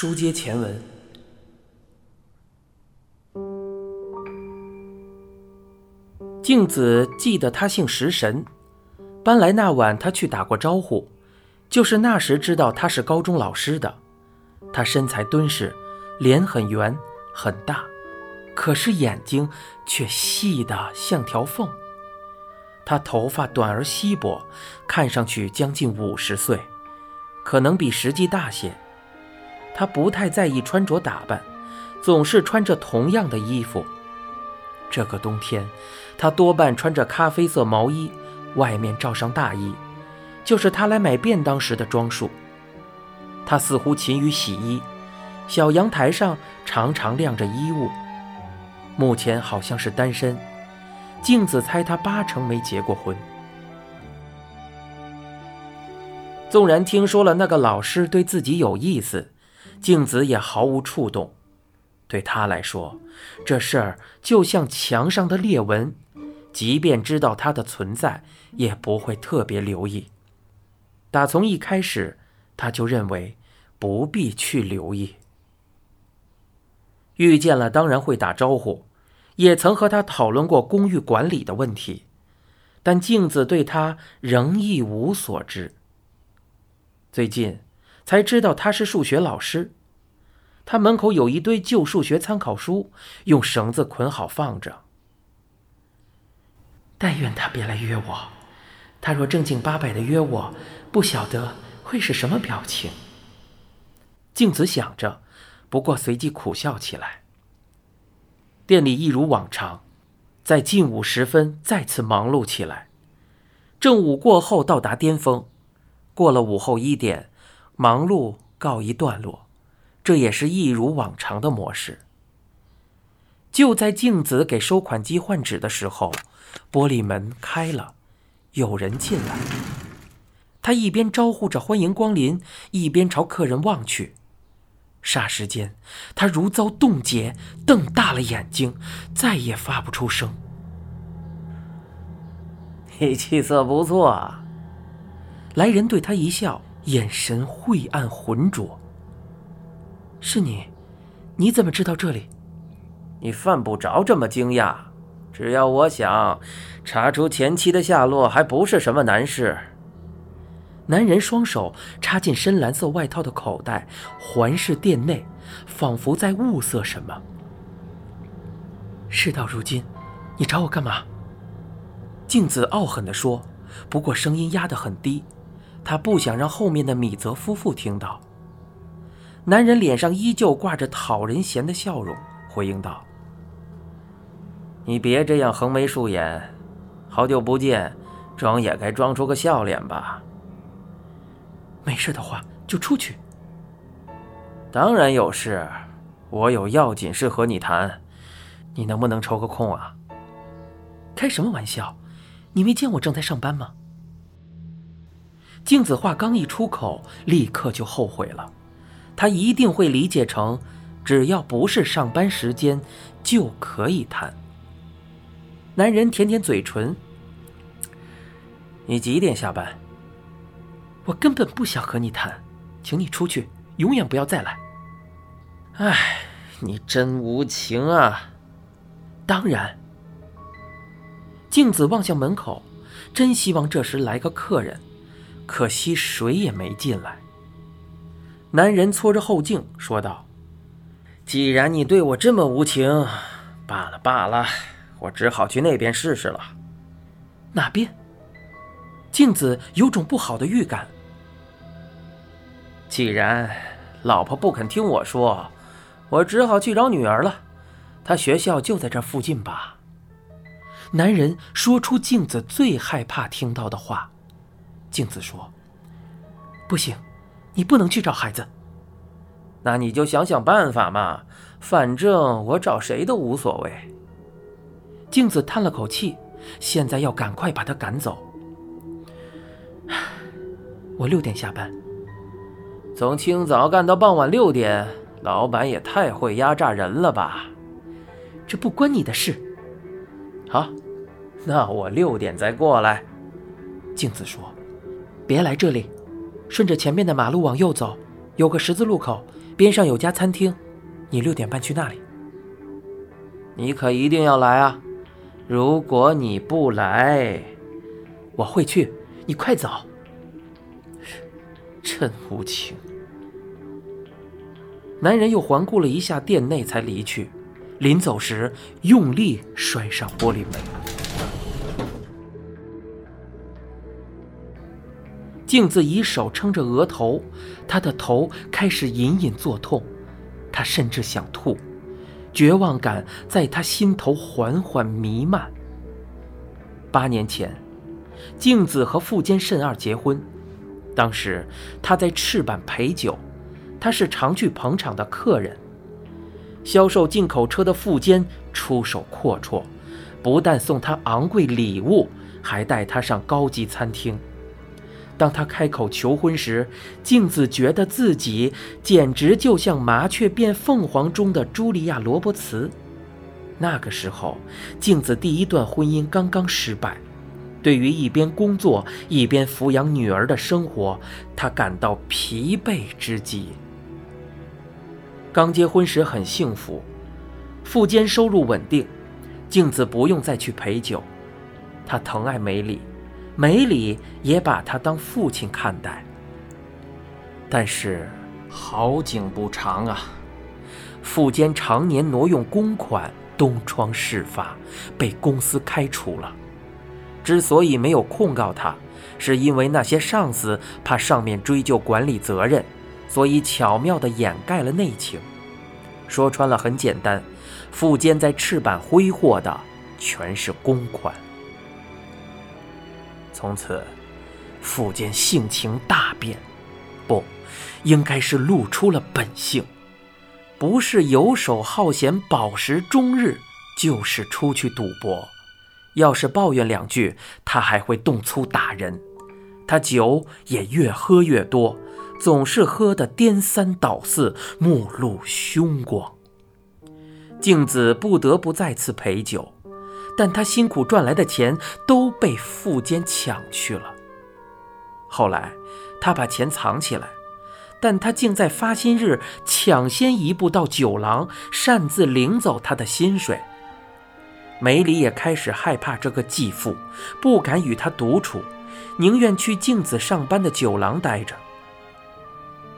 书接前文，镜子记得他姓石神，搬来那晚他去打过招呼，就是那时知道他是高中老师的。他身材敦实，脸很圆很大，可是眼睛却细得像条缝。他头发短而稀薄，看上去将近50岁，可能比实际大些。他不太在意穿着打扮，总是穿着同样的衣服。这个冬天，他多半穿着咖啡色毛衣，外面罩上大衣，就是他来买便当时的装束。他似乎勤于洗衣，小阳台上常常晾着衣物。目前好像是单身，镜子猜他8成没结过婚。纵然听说了那个老师对自己有意思，镜子也毫无触动。对他来说，这事儿就像墙上的裂纹，即便知道它的存在，也不会特别留意。打从一开始，他就认为不必去留意。遇见了当然会打招呼，也曾和他讨论过公寓管理的问题，但镜子对他仍一无所知。最近才知道他是数学老师，他门口有一堆旧数学参考书，用绳子捆好放着。但愿他别来约我，他若正经八百的约我，不晓得会是什么表情。镜子想着，不过随即苦笑起来。店里一如往常，在近5时分再次忙碌起来。正午过后到达巅峰，过了午后1点，忙碌告一段落，这也是一如往常的模式。就在镜子给收款机换纸的时候，玻璃门开了，有人进来。他一边招呼着欢迎光临，一边朝客人望去。霎时间，他如遭冻结，瞪大了眼睛，再也发不出声。你气色不错啊。来人对他一笑，眼神晦暗浑浊。是你？你怎么知道这里？你犯不着这么惊讶，只要我想，查出前妻的下落还不是什么难事。男人双手插进深蓝色外套的口袋，环视店内，仿佛在物色什么。事到如今，你找我干嘛？镜子傲狠地说，不过声音压得很低，他不想让后面的米泽夫妇听到。男人脸上依旧挂着讨人嫌的笑容，回应道：你别这样横眉竖眼，好久不见，装也该装出个笑脸吧。没事的话就出去。当然有事，我有要紧事和你谈，你能不能抽个空啊？开什么玩笑，你没见我正在上班吗？镜子话刚一出口，立刻就后悔了。他一定会理解成，只要不是上班时间就可以谈。男人舔舔嘴唇：你几点下班？我根本不想和你谈，请你出去，永远不要再来。哎，你真无情啊。当然。镜子望向门口，真希望这时来个客人，可惜谁也没进来。男人搓着后颈说道：既然你对我这么无情，罢了，我只好去那边试试了。哪边？镜子有种不好的预感。既然老婆不肯听我说，我只好去找女儿了，她学校就在这附近吧。男人说出镜子最害怕听到的话。镜子说：不行，你不能去找孩子。那你就想想办法嘛，反正我找谁都无所谓。镜子叹了口气，现在要赶快把他赶走。我6点下班。从清早干到傍晚6点，老板也太会压榨人了吧。这不关你的事。好，那我6点再过来。镜子说：别来这里，顺着前面的马路往右走，有个十字路口，边上有家餐厅，你6点半去那里。你可一定要来啊，如果你不来，我会去，你快走。真无情。男人又环顾了一下店内才离去，临走时用力摔上玻璃门。镜子以手撑着额头，他的头开始隐隐作痛，他甚至想吐，绝望感在他心头缓缓弥漫。8年前，镜子和富坚慎二结婚，当时他在赤坂陪酒，他是常去捧场的客人。销售进口车的富坚出手阔绰，不但送他昂贵礼物，还带他上高级餐厅。当他开口求婚时，镜子觉得自己简直就像麻雀变凤凰中的茱莉亚·罗伯茨。那个时候，镜子第一段婚姻刚刚失败，对于一边工作一边抚养女儿的生活，她感到疲惫之极。刚结婚时很幸福，富坚收入稳定，镜子不用再去陪酒，她疼爱梅里，梅里也把他当父亲看待。但是好景不长啊，富坚常年挪用公款，东窗事发，被公司开除了。之所以没有控告他，是因为那些上司怕上面追究管理责任，所以巧妙地掩盖了内情。说穿了很简单，富坚在赤坂挥霍的全是公款。从此，富坚性情大变，不，应该是露出了本性，不是游手好闲、饱食终日，就是出去赌博。要是抱怨2句，他还会动粗打人。他酒也越喝越多，总是喝得颠三倒四，目露凶光。镜子不得不再次陪酒。但他辛苦赚来的钱都被富坚抢去了。后来他把钱藏起来，但他竟在发薪日抢先一步到酒廊，擅自领走他的薪水。梅里也开始害怕这个继父，不敢与他独处，宁愿去镜子上班的酒廊待着。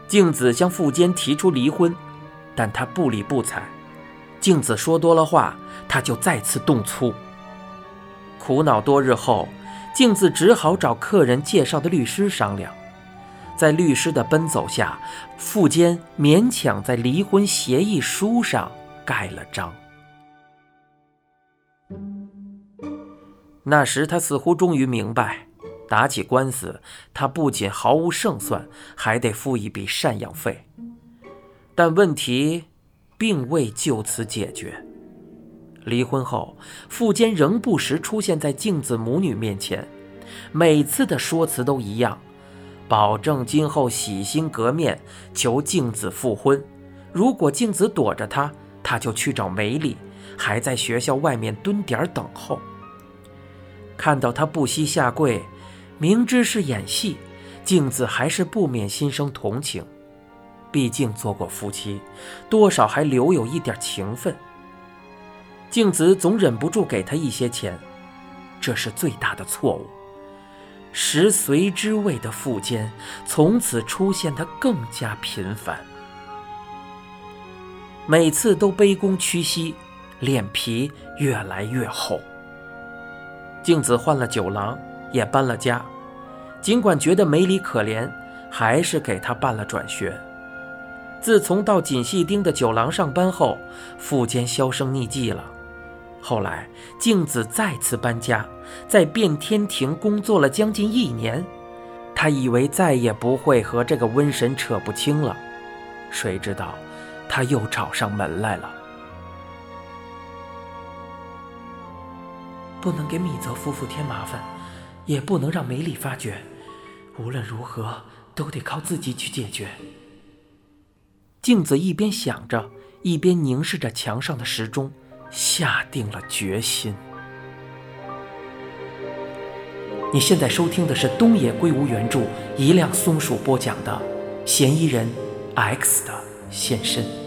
镜子向富坚提出离婚，但他不理不睬。镜子说多了话，他就再次动粗。苦恼多日后，镜子只好找客人介绍的律师商量。在律师的奔走下，富坚勉强在离婚协议书上盖了章。那时他似乎终于明白，打起官司，他不仅毫无胜算，还得付一笔赡养费。但问题并未就此解决。离婚后，富坚仍不时出现在镜子母女面前，每次的说辞都一样，保证今后洗心革面，求镜子复婚。如果镜子躲着他，他就去找梅里，还在学校外面蹲点等候。看到他不惜下跪，明知是演戏，镜子还是不免心生同情，毕竟做过夫妻，多少还留有一点情分。镜子总忍不住给他一些钱，这是最大的错误。食髓知味的富坚从此出现得更加频繁，每次都卑躬屈膝，脸皮越来越厚。镜子换了酒廊，也搬了家，尽管觉得梅里可怜，还是给他办了转学。自从到锦细町的酒廊上班后，富坚销声匿迹了。后来镜子再次搬家，在变天庭工作了将近1年，他以为再也不会和这个瘟神扯不清了，谁知道他又找上门来了。不能给米泽夫妇添麻烦，也不能让梅里发觉，无论如何都得靠自己去解决。镜子一边想着，一边凝视着墙上的时钟，下定了决心。你现在收听的是东野圭吾原著、一辆松鼠播讲的《嫌疑人 X 的现身。